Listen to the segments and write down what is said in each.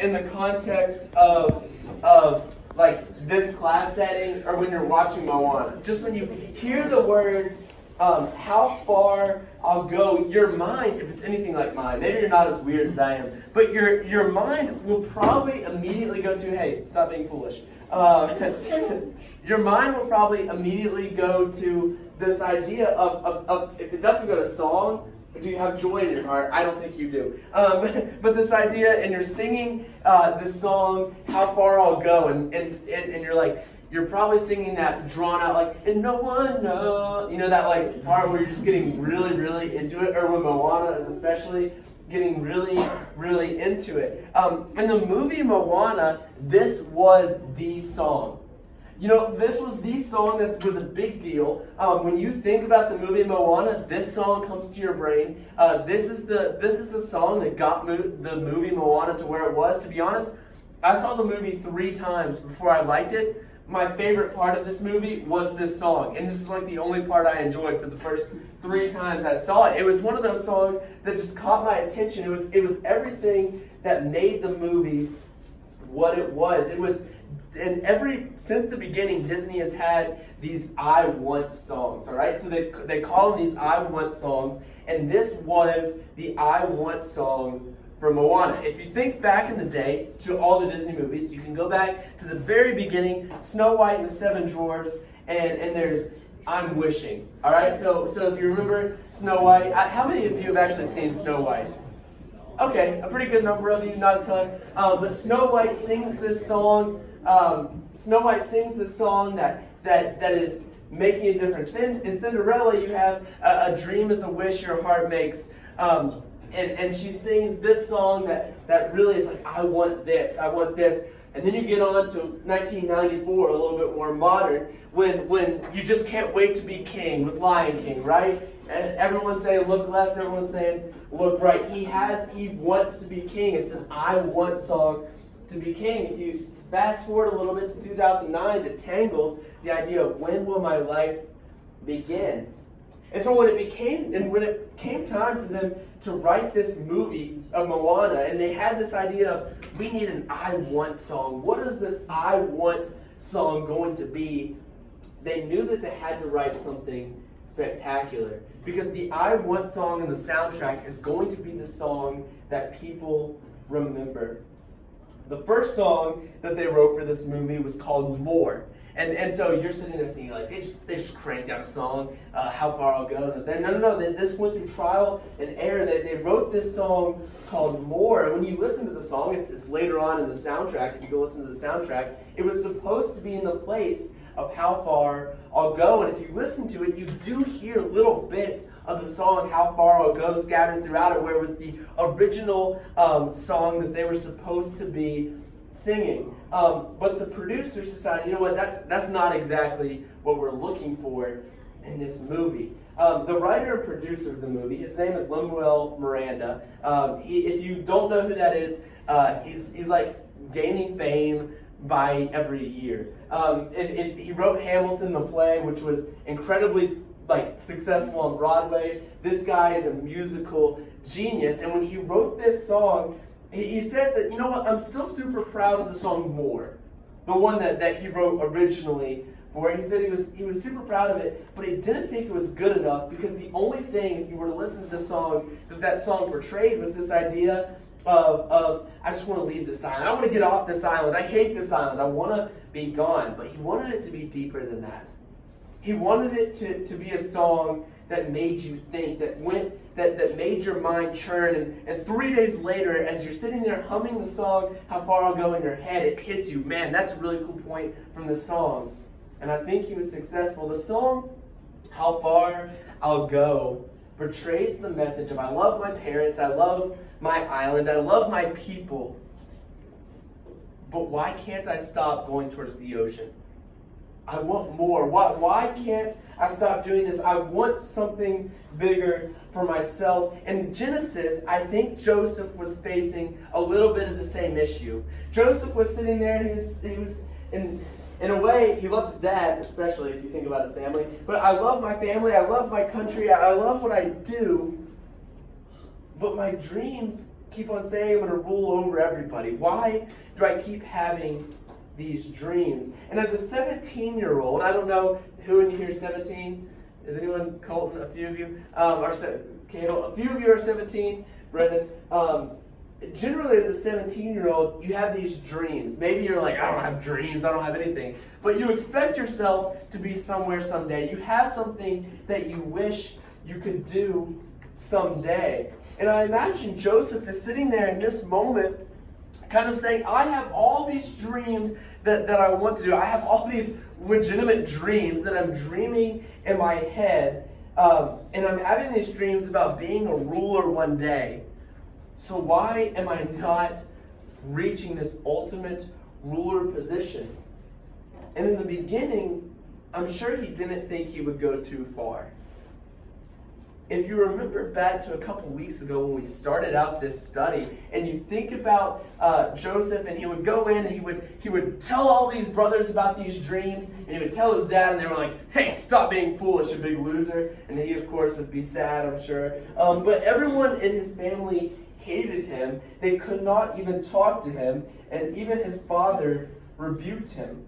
in the context of like this class setting, or when you're watching Moana, just when you hear the words, how far I'll go, your mind, if it's anything like mine, maybe you're not as weird as I am, but your mind will probably immediately go to, hey, stop being foolish. Your mind will probably immediately go to this idea of if it doesn't go to song, do you have joy in your heart? I don't think you do. But this idea, and you're singing this song, How Far I'll Go, and you're like, you're probably singing that drawn out, like, and no one knows, you know, that like part where you're just getting really, really into it, or when Moana is especially getting really, really into it. In the movie Moana, this was the song. You know, this was the song that was a big deal. When you think about the movie Moana, this song comes to your brain. This is the song that got the movie Moana to where it was. To be honest, I saw the movie 3 times before I liked it. My favorite part of this movie was this song, and this is like the only part I enjoyed for the first 3 times I saw it. It was one of those songs that just caught my attention. It was everything that made the movie what it was. It was. And since the beginning, Disney has had these I want songs, all right? So they call them these I want songs, and this was the I want song for Moana. If you think back in the day to all the Disney movies, you can go back to the very beginning, Snow White and the Seven Dwarfs, and there's I'm Wishing, all right? So if you remember Snow White, how many of you have actually seen Snow White? Okay, a pretty good number of you, not a ton. But Snow White sings this song. Snow White sings the song that is making a difference. Then in Cinderella, you have a dream is a wish your heart makes, and she sings this song that really is like, I want this. And then you get on to 1994, a little bit more modern, when you just can't wait to be king with Lion King, right? And everyone's saying look left, everyone's saying look right. He wants to be king. It's an I want song to be king. If you fast forward a little bit to 2009 to Tangled, the idea of when will my life begin? And so when it came time for them to write this movie of Moana, and they had this idea of we need an I want song. What is this I want song going to be? They knew that they had to write something spectacular, because the I want song in the soundtrack is going to be the song that people remember. The first song that they wrote for this movie was called More. And so you're sitting there thinking, like, they just cranked out a song, How Far I'll Go. And no, this went through trial and error. They wrote this song called More. And when you listen to the song, it's later on in the soundtrack. If you go listen to the soundtrack, it was supposed to be in the place of How Far I'll Go. And if you listen to it, you do hear little bits of the song How Far I'll Go scattered throughout it, where it was the original song that they were supposed to be singing. But the producers decided, you know what, that's not exactly what we're looking for in this movie. The writer and producer of the movie, his name is Lin-Manuel Miranda. If you don't know who that is, he's like gaining fame by every year. He wrote Hamilton, the play, which was incredibly like successful on Broadway. This guy is a musical genius, and when he wrote this song, he says that, you know what, I'm still super proud of the song More, the one that he wrote originally for it. He said he was super proud of it, but he didn't think it was good enough, because the only thing, if you were to listen to the song, that song portrayed was this idea of I just want to leave this island. I want to get off this island. I hate this island. I want to be gone. But he wanted it to be deeper than that. He wanted it to be a song that made you think, that made your mind churn, and 3 days later, as you're sitting there humming the song How Far I'll Go in your head, it hits you, man, that's a really cool point from the song. And I think he was successful. The song How Far I'll Go portrays the message of I love my parents, I love my island, I love my people, but why can't I stop going towards the ocean? I want more. Why can't I stop doing this? I want something bigger for myself. In Genesis, I think Joseph was facing a little bit of the same issue. Joseph was sitting there, and he was in a way, he loved his dad, especially if you think about his family. But I love my family, I love my country, I love what I do, but my dreams keep on saying I'm going to rule over everybody? Why do I keep having these dreams? And as a 17-year-old, I don't know who in here is 17. Is anyone? Colton, a few of you. Candle, a few of you are 17. Brendan. Generally, as a 17-year-old, you have these dreams. Maybe you're like, I don't have dreams, I don't have anything. But you expect yourself to be somewhere someday. You have something that you wish you could do someday. And I imagine Joseph is sitting there in this moment kind of saying, I have all these dreams that I want to do. I have all these legitimate dreams that I'm dreaming in my head. And I'm having these dreams about being a ruler one day. So why am I not reaching this ultimate ruler position? And in the beginning, I'm sure he didn't think he would go too far. If you remember back to a couple weeks ago when we started out this study, and you think about Joseph, and he would go in and he would tell all these brothers about these dreams, and he would tell his dad, and they were like, hey, stop being foolish, you big loser. And he, of course, would be sad, I'm sure. But everyone in his family hated him. They could not even talk to him, and even his father rebuked him.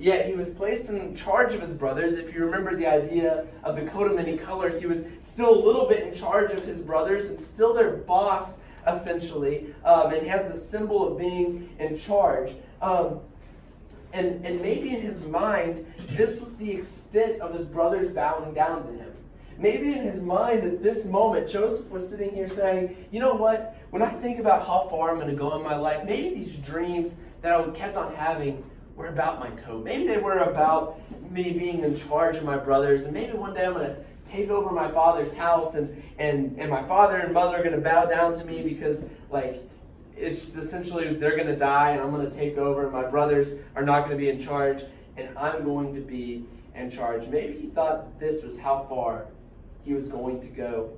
Yet he was placed in charge of his brothers. If you remember the idea of the coat of many colors, he was still a little bit in charge of his brothers and still their boss, essentially. And he has the symbol of being in charge. And maybe in his mind, this was the extent of his brothers bowing down to him. Maybe in his mind at this moment, Joseph was sitting here saying, you know what? When I think about how far I'm going to go in my life, maybe these dreams that I kept on having were about my coat. Maybe they were about me being in charge of my brothers, and maybe one day I'm going to take over my father's house, and my father and mother are going to bow down to me because, like, it's essentially they're going to die, and I'm going to take over, and my brothers are not going to be in charge, and I'm going to be in charge. Maybe he thought this was how far he was going to go.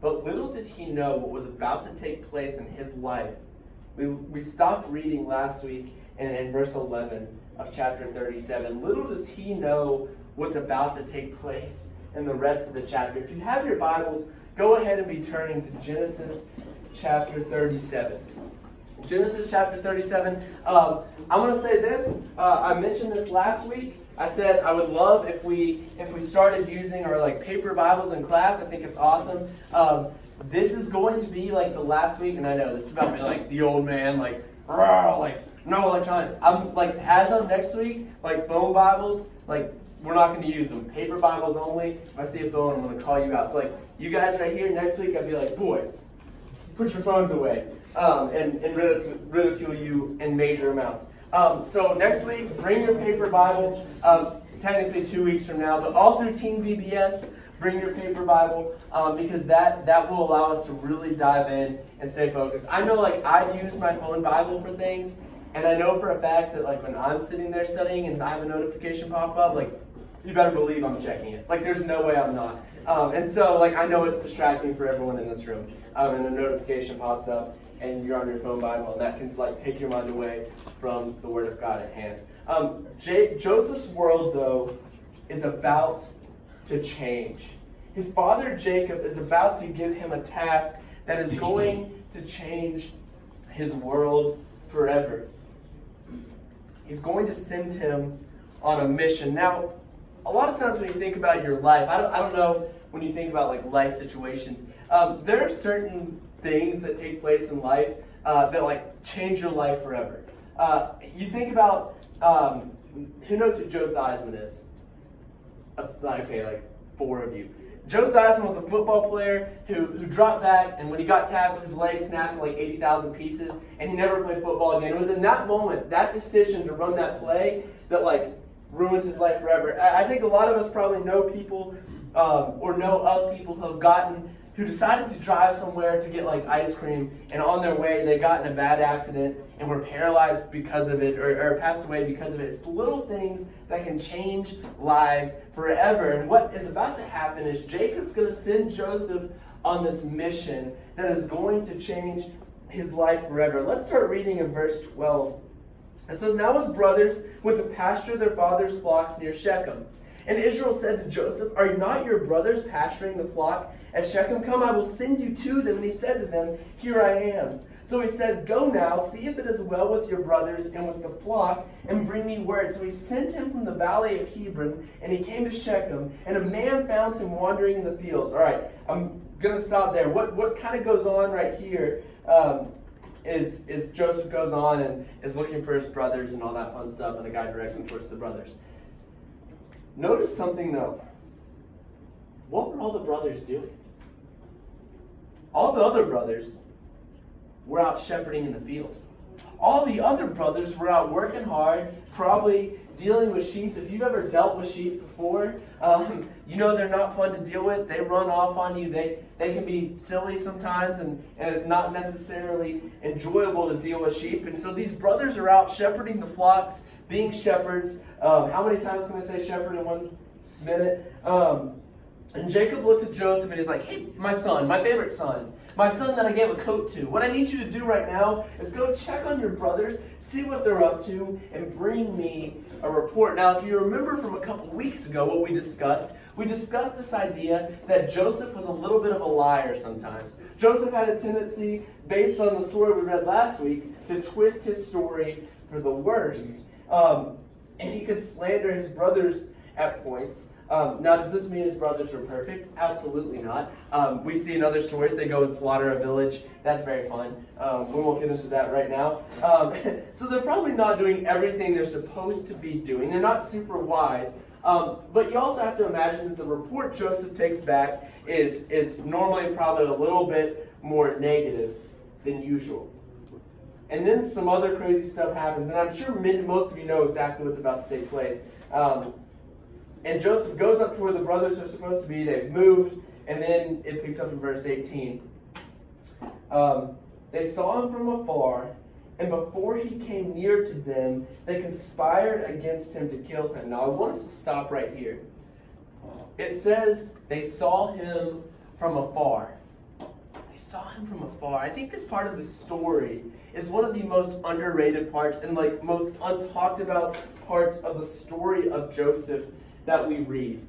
But little did he know what was about to take place in his life. We stopped reading last week, and in verse 11 of chapter 37, little does he know what's about to take place in the rest of the chapter. If you have your Bibles, go ahead and be turning to Genesis chapter 37. Genesis chapter 37. I'm going to say this. I mentioned this last week. I said I would love if we started using our like paper Bibles in class. I think it's awesome. This is going to be like the last week, and I know this is about me like the old man, like. No electronics. I'm like, as of next week, like phone Bibles, like we're not going to use them. Paper Bibles only. If I see a phone, I'm going to call you out. So like you guys right here next week, I'd be like, boys, put your phones away, and ridicule you in major amounts. So next week, bring your paper Bible. Technically 2 weeks from now, but all through Teen VBS, bring your paper Bible, because that will allow us to really dive in and stay focused. I know like I use my phone Bible for things. And I know for a fact that like when I'm sitting there studying and I have a notification pop up, like you better believe I'm checking it. Like there's no way I'm not. And so like I know it's distracting for everyone in this room. And a notification pops up and you're on your phone Bible, and that can like take your mind away from the Word of God at hand. Joseph's world though is about to change. His father Jacob is about to give him a task that is going to change his world forever. He's going to send him on a mission. Now, a lot of times when you think about your life, I don't know when you think about like life situations, there are certain things that take place in life that like change your life forever. You think about, who knows who Joe Theismann is? Okay, like four of you. Joe Theismann was a football player who dropped back, and when he got tackled, his leg snapped in like 80,000 pieces, and he never played football again. It was in that moment, that decision to run that play, that like ruined his life forever. I think a lot of us probably know people or know of people who decided to drive somewhere to get like ice cream, and on their way they got in a bad accident and were paralyzed because of it, or passed away because of it. It's the little things that can change lives forever. And what is about to happen is Jacob's going to send Joseph on this mission that is going to change his life forever. Let's start reading in verse 12. It says, Now his brothers went to pasture their father's flocks near Shechem. And Israel said to Joseph, "Are not your brothers pasturing the flock at Shechem? Come, I will send you to them." And he said to them, "Here I am." So he said, "Go now, see if it is well with your brothers and with the flock, and bring me word." So he sent him from the valley of Hebron, and he came to Shechem, and a man found him wandering in the fields. All right, I'm going to stop there. What kind of goes on right here is Joseph goes on and is looking for his brothers and all that fun stuff, and the guy directs him towards the brothers. Notice something, though. What were all the brothers doing? All the other brothers were out shepherding in the field. All the other brothers were out working hard, probably dealing with sheep. If you've ever dealt with sheep before, you know they're not fun to deal with. They run off on you. They can be silly sometimes, and it's not necessarily enjoyable to deal with sheep. And so these brothers are out shepherding the flocks, being shepherds. How many times can I say shepherd in 1 minute? And Jacob looks at Joseph and he's like, "Hey, my son, my favorite son, my son that I gave a coat to. What I need you to do right now is go check on your brothers, see what they're up to, and bring me a report." Now, if you remember from a couple weeks ago what we discussed this idea that Joseph was a little bit of a liar sometimes. Joseph had a tendency, based on the story we read last week, to twist his story for the worse. And he could slander his brothers at points. Now, does this mean his brothers are perfect? Absolutely not. We see in other stories they go and slaughter a village. That's very fun. We won't get into that right now. So they're probably not doing everything they're supposed to be doing. They're not super wise. But you also have to imagine that the report Joseph takes back is normally probably a little bit more negative than usual. And then some other crazy stuff happens. And I'm sure most of you know exactly what's about to take place. And Joseph goes up to where the brothers are supposed to be. They've moved, and then it picks up in verse 18. They saw him from afar, and before he came near to them, they conspired against him to kill him. Now, I want us to stop right here. It says they saw him from afar. They saw him from afar. I think this part of the story is one of the most underrated parts and like most untalked about parts of the story of Joseph that we read.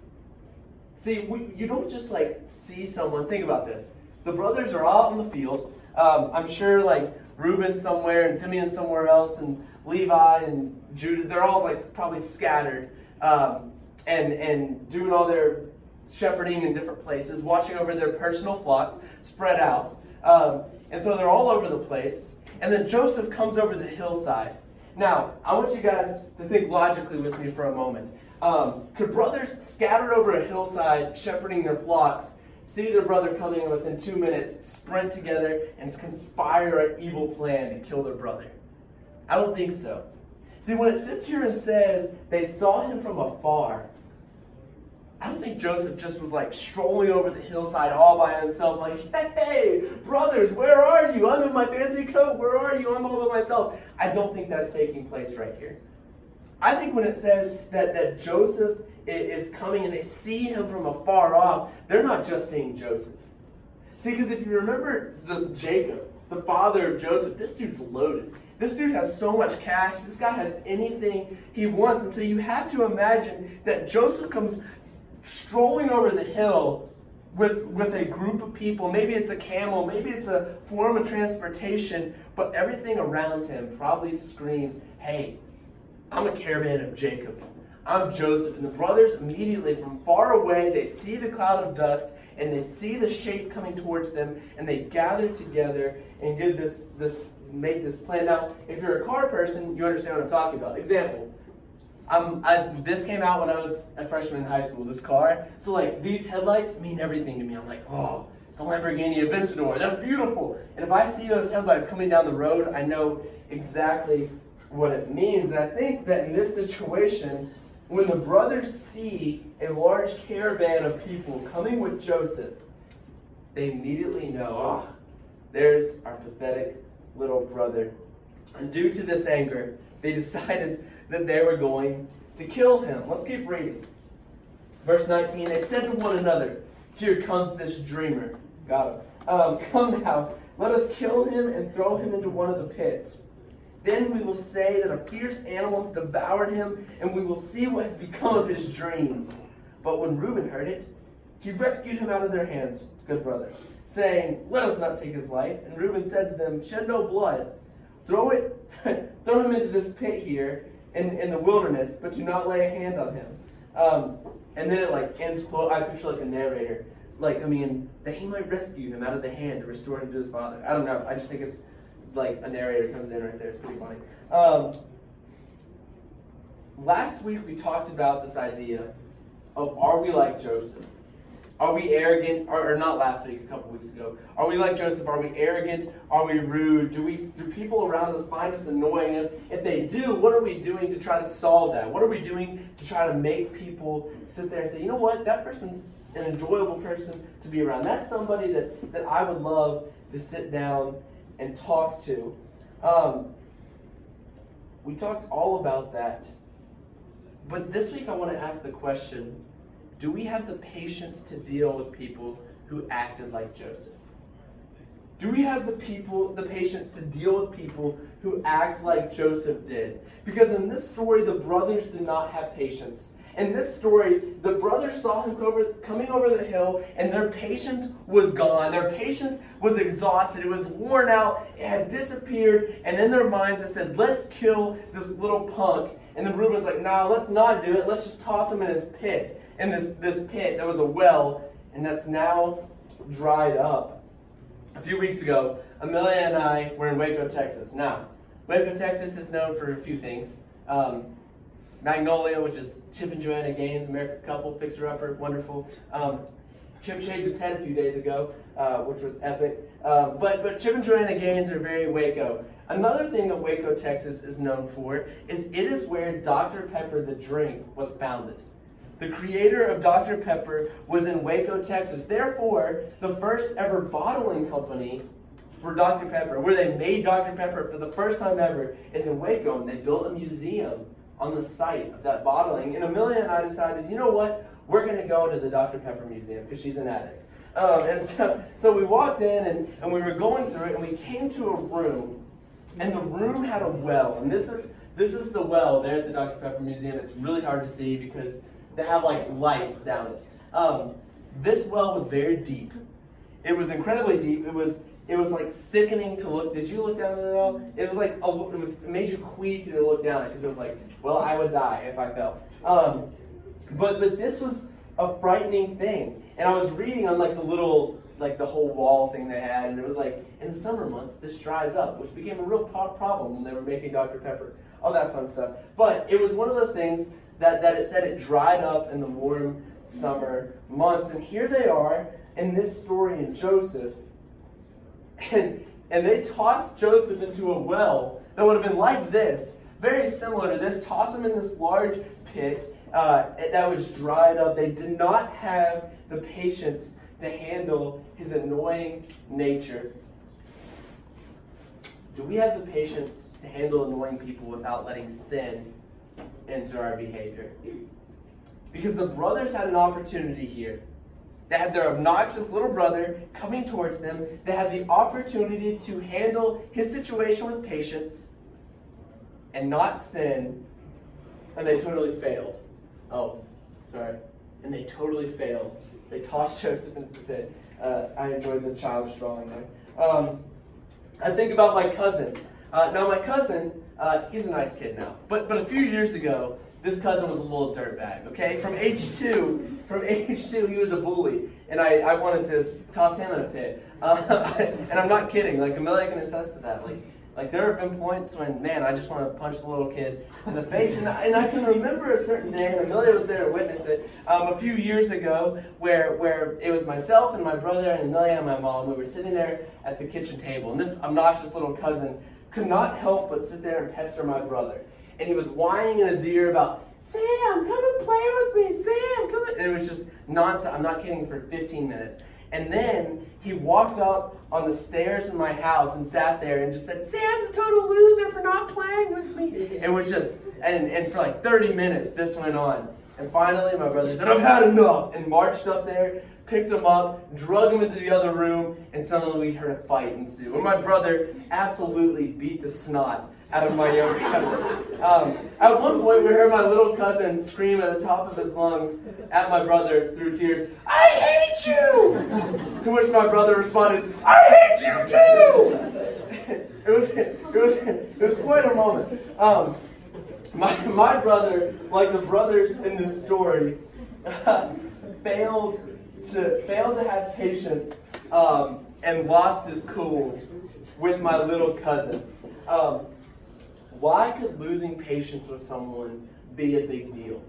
See, you don't just like see someone. Think about this. The brothers are out in the field. I'm sure like Reuben somewhere and Simeon somewhere else and Levi and Judah. They're all like probably scattered and doing all their shepherding in different places, watching over their personal flocks spread out. And so they're all over the place. And then Joseph comes over the hillside. Now, I want you guys to think logically with me for a moment. Could brothers scattered over a hillside, shepherding their flocks, see their brother coming and within 2 minutes, sprint together and conspire an evil plan to kill their brother? I don't think so. See, when it sits here and says they saw him from afar, I don't think Joseph just was like strolling over the hillside all by himself like, "Hey, brothers, where are you? I'm in my fancy coat. Where are you? I'm all by myself." I don't think that's taking place right here. I think when it says that Joseph is coming and they see him from afar off, they're not just seeing Joseph. See, because if you remember Jacob, the father of Joseph, this dude's loaded. This dude has so much cash. This guy has anything he wants. And so you have to imagine that Joseph comes strolling over the hill with a group of people. Maybe it's a camel. Maybe it's a form of transportation. But everything around him probably screams, "Hey, I'm a caravan of Jacob. I'm Joseph." And the brothers immediately from far away, they see the cloud of dust and they see the shape coming towards them and they gather together and give make this plan. Now, if you're a car person, you understand what I'm talking about. Example, this came out when I was a freshman in high school, this car. So like these headlights mean everything to me. I'm like, "Oh, it's a Lamborghini Aventador. That's beautiful." And if I see those headlights coming down the road, I know exactly what it means. And I think that in this situation, when the brothers see a large caravan of people coming with Joseph, they immediately know, "Oh, there's our pathetic little brother." And due to this anger, they decided that they were going to kill him. Let's keep reading. Verse 19, they said to one another, "Here comes this dreamer." Got him. "Come now, let us kill him and throw him into one of the pits. Then we will say that a fierce animal has devoured him, and we will see what has become of his dreams. But when Reuben heard it, he rescued him out of their hands, good brother, saying, Let us not take his life. And Reuben said to them, Shed no blood. Throw him into this pit here in the wilderness, but do not lay a hand on him. And then it ends quote. I picture a narrator. That he might rescue him out of the hand to restore him to his father. I don't know. I just think it's a narrator comes in right there. It's pretty funny. Last week we talked about this idea of are we like Joseph? Are we arrogant? Or not last week, a couple weeks ago. Are we like Joseph? Are we arrogant? Are we rude? Do people around us find us annoying? If they do, what are we doing to try to solve that? What are we doing to try to make people sit there and say, you know what, that person's an enjoyable person to be around. That's somebody that I would love to sit down and talk to. We talked all about that. But this week I want to ask the question, do we have the patience to deal with people who acted like Joseph? Do we have the patience to deal with people who act like Joseph did? Because in this story, the brothers did not have patience. In this story, the brothers saw him coming over the hill, and their patience was gone. Their patience was exhausted. It was worn out. It had disappeared. And in their minds, they said, let's kill this little punk. And then Reuben's like, nah, let's not do it. Let's just toss him in his pit. In this pit, there was a well, and that's now dried up. A few weeks ago, Amelia and I were in Waco, Texas. Now, Waco, Texas is known for a few things. Magnolia, which is Chip and Joanna Gaines, America's couple, fixer-upper, wonderful. Chip shaved his head a few days ago, which was epic. But Chip and Joanna Gaines are very Waco. Another thing that Waco, Texas is known for is it is where Dr. Pepper the drink was founded. The creator of Dr. Pepper was in Waco, Texas. Therefore, the first ever bottling company for Dr. Pepper, where they made Dr. Pepper for the first time ever, is in Waco, and they built a museum on the site of that bottling. And Amelia and I decided, you know what? We're going to go to the Dr. Pepper Museum because she's an addict. And so we walked in and we were going through it and we came to a room and the room had a well. And this is the well there at the Dr. Pepper Museum. It's really hard to see because they have lights down it. This well was very deep. It was incredibly deep. It was sickening to look. Did you look down at it at all? It made you queasy to look down at it because it was well, I would die if I fell. But this was a frightening thing. And I was reading on the whole wall thing they had, and it was in the summer months this dries up, which became a real problem when they were making Dr. Pepper, all that fun stuff. But it was one of those things that it said it dried up in the warm summer months, and here they are in this story in Joseph. And they tossed Joseph into a well that would have been like this, very similar to this, toss him in this large pit that was dried up. They did not have the patience to handle his annoying nature. Do we have the patience to handle annoying people without letting sin into our behavior? Because the brothers had an opportunity here. They had their obnoxious little brother coming towards them. They had the opportunity to handle his situation with patience and not sin, and they totally failed. And they totally failed. They tossed Joseph into the pit. I enjoyed the childish drawing there. I think about my cousin. He's a nice kid now, but a few years ago, this cousin was a little dirtbag, okay? From age two, he was a bully, and I wanted to toss him in a pit. And I'm not kidding. Amelia can attest to that. There have been points when, man, I just want to punch the little kid in the face. And I can remember a certain day, and Amelia was there to witness it, a few years ago, where it was myself and my brother and Amelia and my mom. We were sitting there at the kitchen table, and this obnoxious little cousin could not help but sit there and pester my brother. And he was whining in his ear about, Sam, come and play with me, Sam, come and... And it was just nonsense. I'm not kidding, for 15 minutes. And then he walked up on the stairs in my house and sat there and just said, Sam's a total loser for not playing with me. It was just, and for 30 minutes, this went on. And finally, my brother said, I've had enough, and marched up there picked him up, drug him into the other room, and suddenly we heard a fight ensue. And my brother absolutely beat the snot out of my younger cousin. At one point, we heard my little cousin scream at the top of his lungs at my brother through tears, "I hate you!" To which my brother responded, "I hate you too!" It was quite a moment. My brother, like the brothers in this story, failed to have patience and lost his cool with my little cousin. Why could losing patience with someone be a big deal?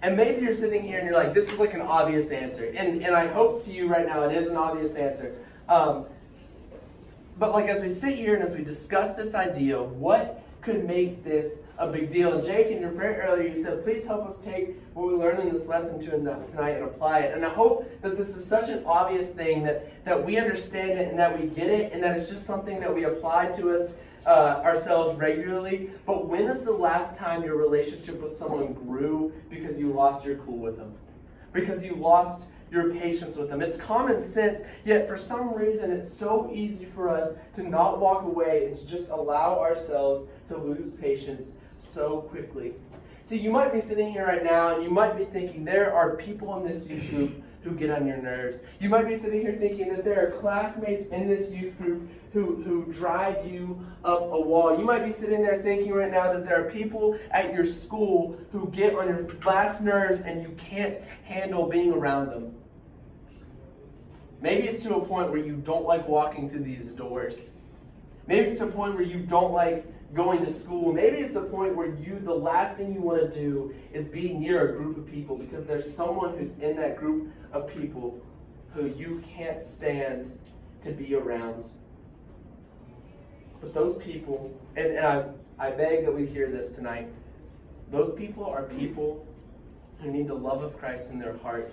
And maybe you're sitting here and you're like, this is like an obvious answer. And I hope to you right now it is an obvious answer. But like as we sit here and as we discuss this idea, what could make this a big deal? And Jake, in your prayer earlier, you said, please help us take what we learned in this lesson tonight and apply it. And I hope that this is such an obvious thing that we understand it and that we get it and that it's just something that we apply to us ourselves regularly. But when is the last time your relationship with someone grew because you lost your cool with them? Because you lost your patience with them? It's common sense, yet for some reason it's so easy for us to not walk away and to just allow ourselves to lose patience so quickly. See, you might be sitting here right now and you might be thinking there are people in this youth group who get on your nerves. You might be sitting here thinking that there are classmates in this youth group who drive you up a wall. You might be sitting there thinking right now that there are people at your school who get on your last nerves and you can't handle being around them. Maybe it's to a point where you don't like walking through these doors. Maybe it's a point where you don't like going to school. Maybe it's a point where the last thing you want to do is be near a group of people because there's someone who's in that group of people who you can't stand to be around. But those people, and I beg that we hear this tonight, those people are people who need the love of Christ in their heart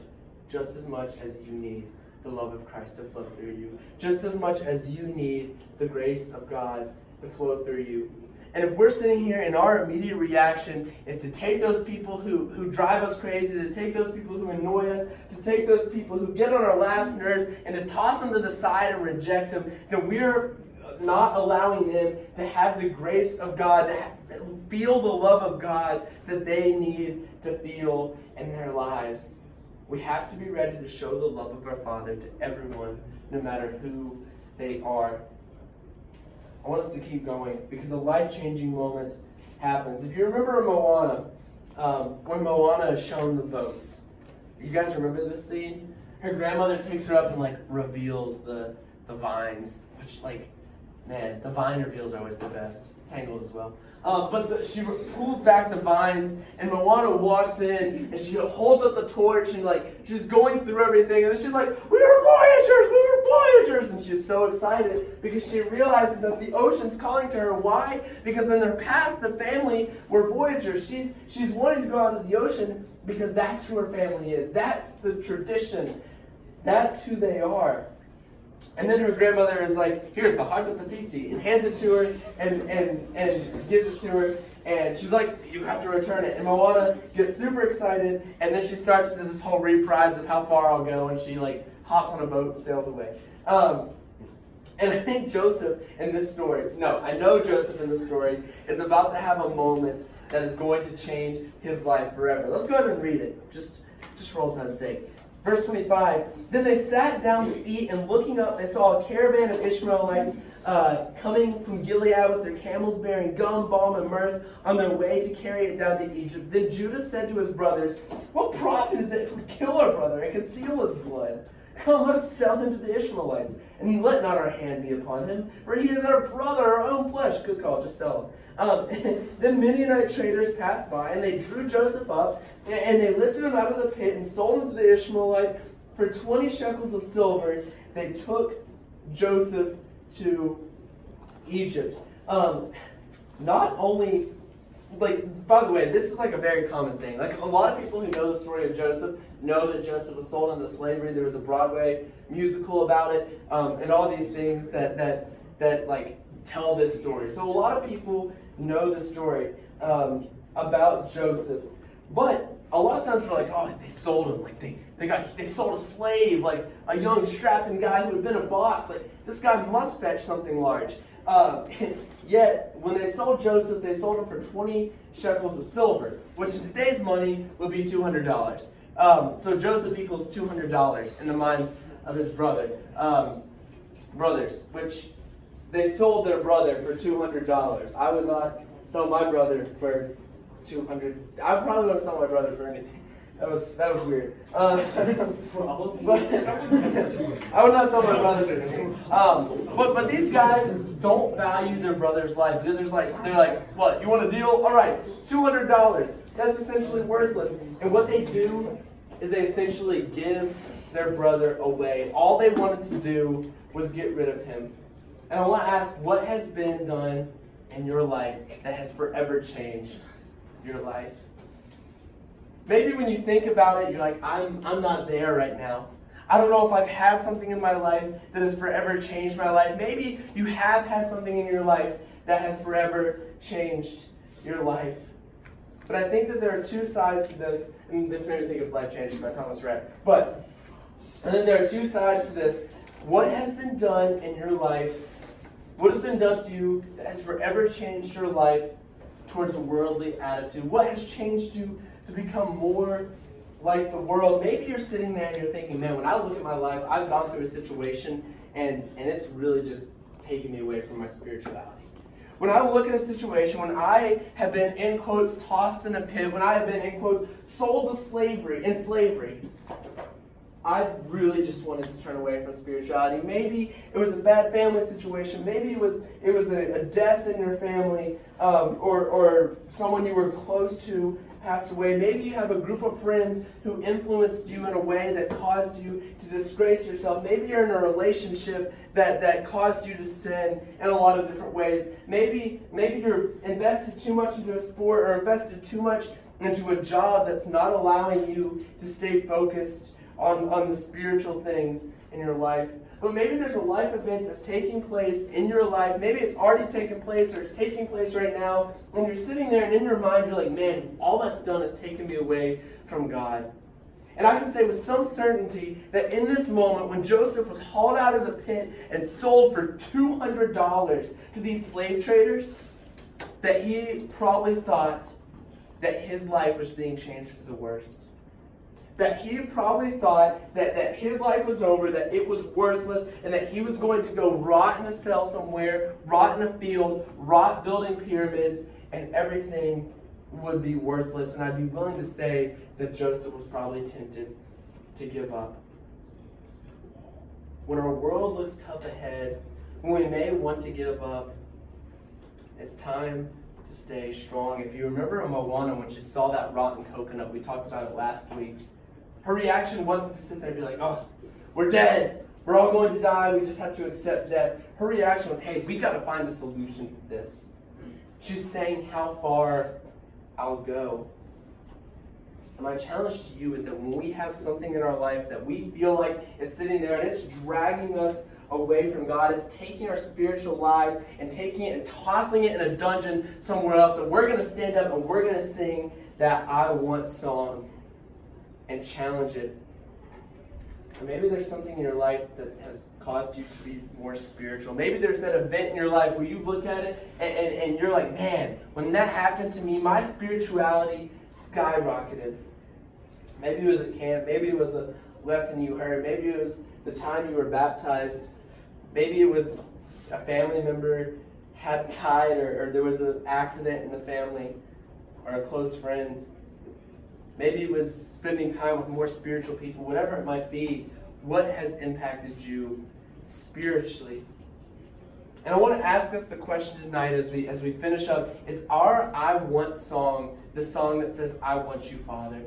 just as much as you need the love of Christ to flow through you, just as much as you need the grace of God to flow through you. And if we're sitting here and our immediate reaction is to take those people who drive us crazy, to take those people who annoy us, to take those people who get on our last nerves and to toss them to the side and reject them, then we're not allowing them to have the grace of God, to feel the love of God that they need to feel in their lives. We have to be ready to show the love of our Father to everyone, no matter who they are. I want us to keep going because a life-changing moment happens. If you remember Moana, when Moana is shown the boats, you guys remember this scene? Her grandmother takes her up and like reveals the vines, which like, man, the vine reveals are always the best. Tangled as well. She pulls back the vines, and Moana walks in, and she holds up the torch, and like she's going through everything, and then she's like, "We were voyagers!" And she's so excited because she realizes that the ocean's calling to her. Why? Because in their past, the family were voyagers. She's wanting to go out to the ocean because that's who her family is. That's the tradition. That's who they are. And then her grandmother is like, here's the heart of the Te Fiti, and hands it to her and gives it to her. And she's like, you have to return it. And Moana gets super excited. And then she starts to do this whole reprise of How Far I'll Go. And she like hops on a boat and sails away. And I think Joseph in this story is about to have a moment that is going to change his life forever. Let's go ahead and read it, just for old time's sake. Verse 25, then they sat down to eat, and looking up, they saw a caravan of Ishmaelites coming from Gilead with their camels bearing gum, balm, and myrrh on their way to carry it down to Egypt. Then Judah said to his brothers, what profit is it if we kill our brother and conceal his blood? Come, let us sell him to the Ishmaelites, and let not our hand be upon him, for he is our brother, our own flesh. Good call, just sell him. Then Midianite traders passed by, and they drew Joseph up, and they lifted him out of the pit and sold him to the Ishmaelites for 20 shekels of silver. They took Joseph to Egypt. Not only, like, by the way, this is like a very common thing. Like, a lot of people who know the story of Joseph know that Joseph was sold into slavery. There was a Broadway musical about it, and all these things that like tell this story. So a lot of people know the story about Joseph. But a lot of times we're like, oh, they sold him. Like they sold a slave, like a young strapping guy who had been a boss. Like this guy must fetch something large. Yet when they sold Joseph, they sold him for 20 shekels of silver, which in today's money would be $200. So Joseph equals $200 in the minds of his brothers, which they sold their brother for $200. I would not sell my brother for $200. I probably wouldn't sell my brother for anything. That was weird. I would not sell my brother for anything. But these guys don't value their brother's life because they're like, what, you want a deal? All right, $200. That's essentially worthless. And what they do is they essentially give their brother away. All they wanted to do was get rid of him. And I want to ask, what has been done in your life that has forever changed your life? Maybe when you think about it, you're like, I'm not there right now. I don't know if I've had something in my life that has forever changed my life. Maybe you have had something in your life that has forever changed your life. But I think that there are two sides to this, and this made me think of Life Change by Thomas Rhett. And then there are two sides to this. What has been done in your life, what has been done to you that has forever changed your life towards a worldly attitude? What has changed you to become more like the world? Maybe you're sitting there and you're thinking, man, when I look at my life, I've gone through a situation and it's really just taken me away from my spirituality. When I look at a situation, when I have been, in quotes, tossed in a pit, when I have been, in quotes, sold to slavery, I really just wanted to turn away from spirituality. Maybe it was a bad family situation. Maybe it was a death in your family, or someone you were close to passed away. Maybe you have a group of friends who influenced you in a way that caused you to disgrace yourself. Maybe you're in a relationship that caused you to sin in a lot of different ways. Maybe you're invested too much into a sport or invested too much into a job that's not allowing you to stay focused on the spiritual things in your life. But maybe there's a life event that's taking place in your life. Maybe it's already taken place or it's taking place right now. And you're sitting there and in your mind you're like, man, all that's done is taken me away from God. And I can say with some certainty that in this moment when Joseph was hauled out of the pit and sold for $200 to these slave traders, that he probably thought that his life was being changed for the worst. That he probably thought that his life was over, that it was worthless, and that he was going to go rot in a cell somewhere, rot in a field, rot building pyramids, and everything would be worthless. And I'd be willing to say that Joseph was probably tempted to give up. When our world looks tough ahead, when we may want to give up, it's time to stay strong. If you remember in Moana, when she saw that rotten coconut, we talked about it last week, her reaction wasn't to sit there and be like, oh, we're dead. We're all going to die. We just have to accept death. Her reaction was, hey, we got to find a solution to this. She's saying, how far I'll go. And my challenge to you is that when we have something in our life that we feel like it's sitting there and it's dragging us away from God, it's taking our spiritual lives and taking it and tossing it in a dungeon somewhere else, that we're going to stand up and we're going to sing that I Want song and challenge it. And maybe there's something in your life that has caused you to be more spiritual. Maybe there's that event in your life where you look at it and you're like, man, when that happened to me, my spirituality skyrocketed. Maybe it was a camp. Maybe it was a lesson you heard. Maybe it was the time you were baptized. Maybe it was a family member had died or there was an accident in the family or a close friend. Maybe it was spending time with more spiritual people, whatever it might be. What has impacted you spiritually? And I want to ask us the question tonight as we finish up, is our I Want song the song that says, I want you, Father?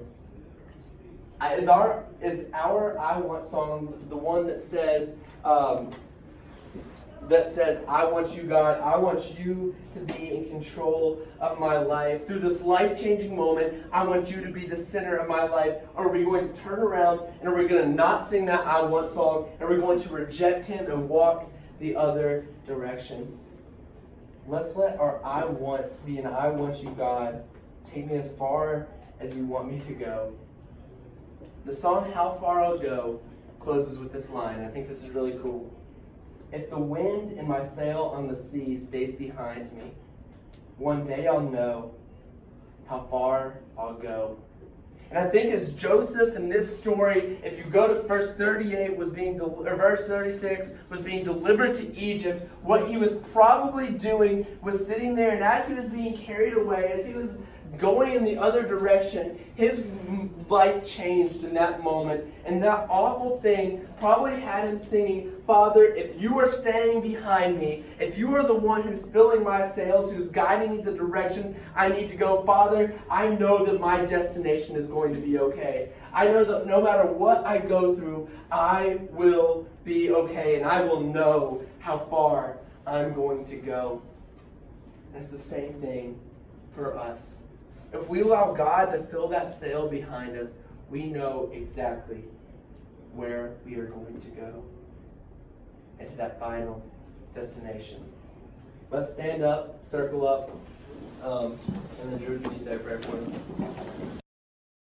Is our I Want song the one that says, I want you, God, I want you to be in control of my life. Through this life-changing moment, I want you to be the center of my life. Are we going to turn around and are we going to not sing that I Want song and we're going to reject him and walk the other direction? Let's let our I Want be an I want you, God. Take me as far as you want me to go. The song How Far I'll Go closes with this line. I think this is really cool. If the wind in my sail on the sea stays behind me, one day I'll know how far I'll go. And I think as Joseph in this story, if you go to verse 36, was being delivered to Egypt, what he was probably doing was sitting there, and as he was being carried away, as he was going in the other direction, his life changed in that moment. And that awful thing probably had him singing, Father, if you are standing behind me, if you are the one who's filling my sails, who's guiding me the direction I need to go, Father, I know that my destination is going to be okay. I know that no matter what I go through, I will be okay, and I will know how far I'm going to go. And it's the same thing for us. If we allow God to fill that sail behind us, we know exactly where we are going to go and to that final destination. Let's stand up, circle up, and then Drew, can you say a prayer for us?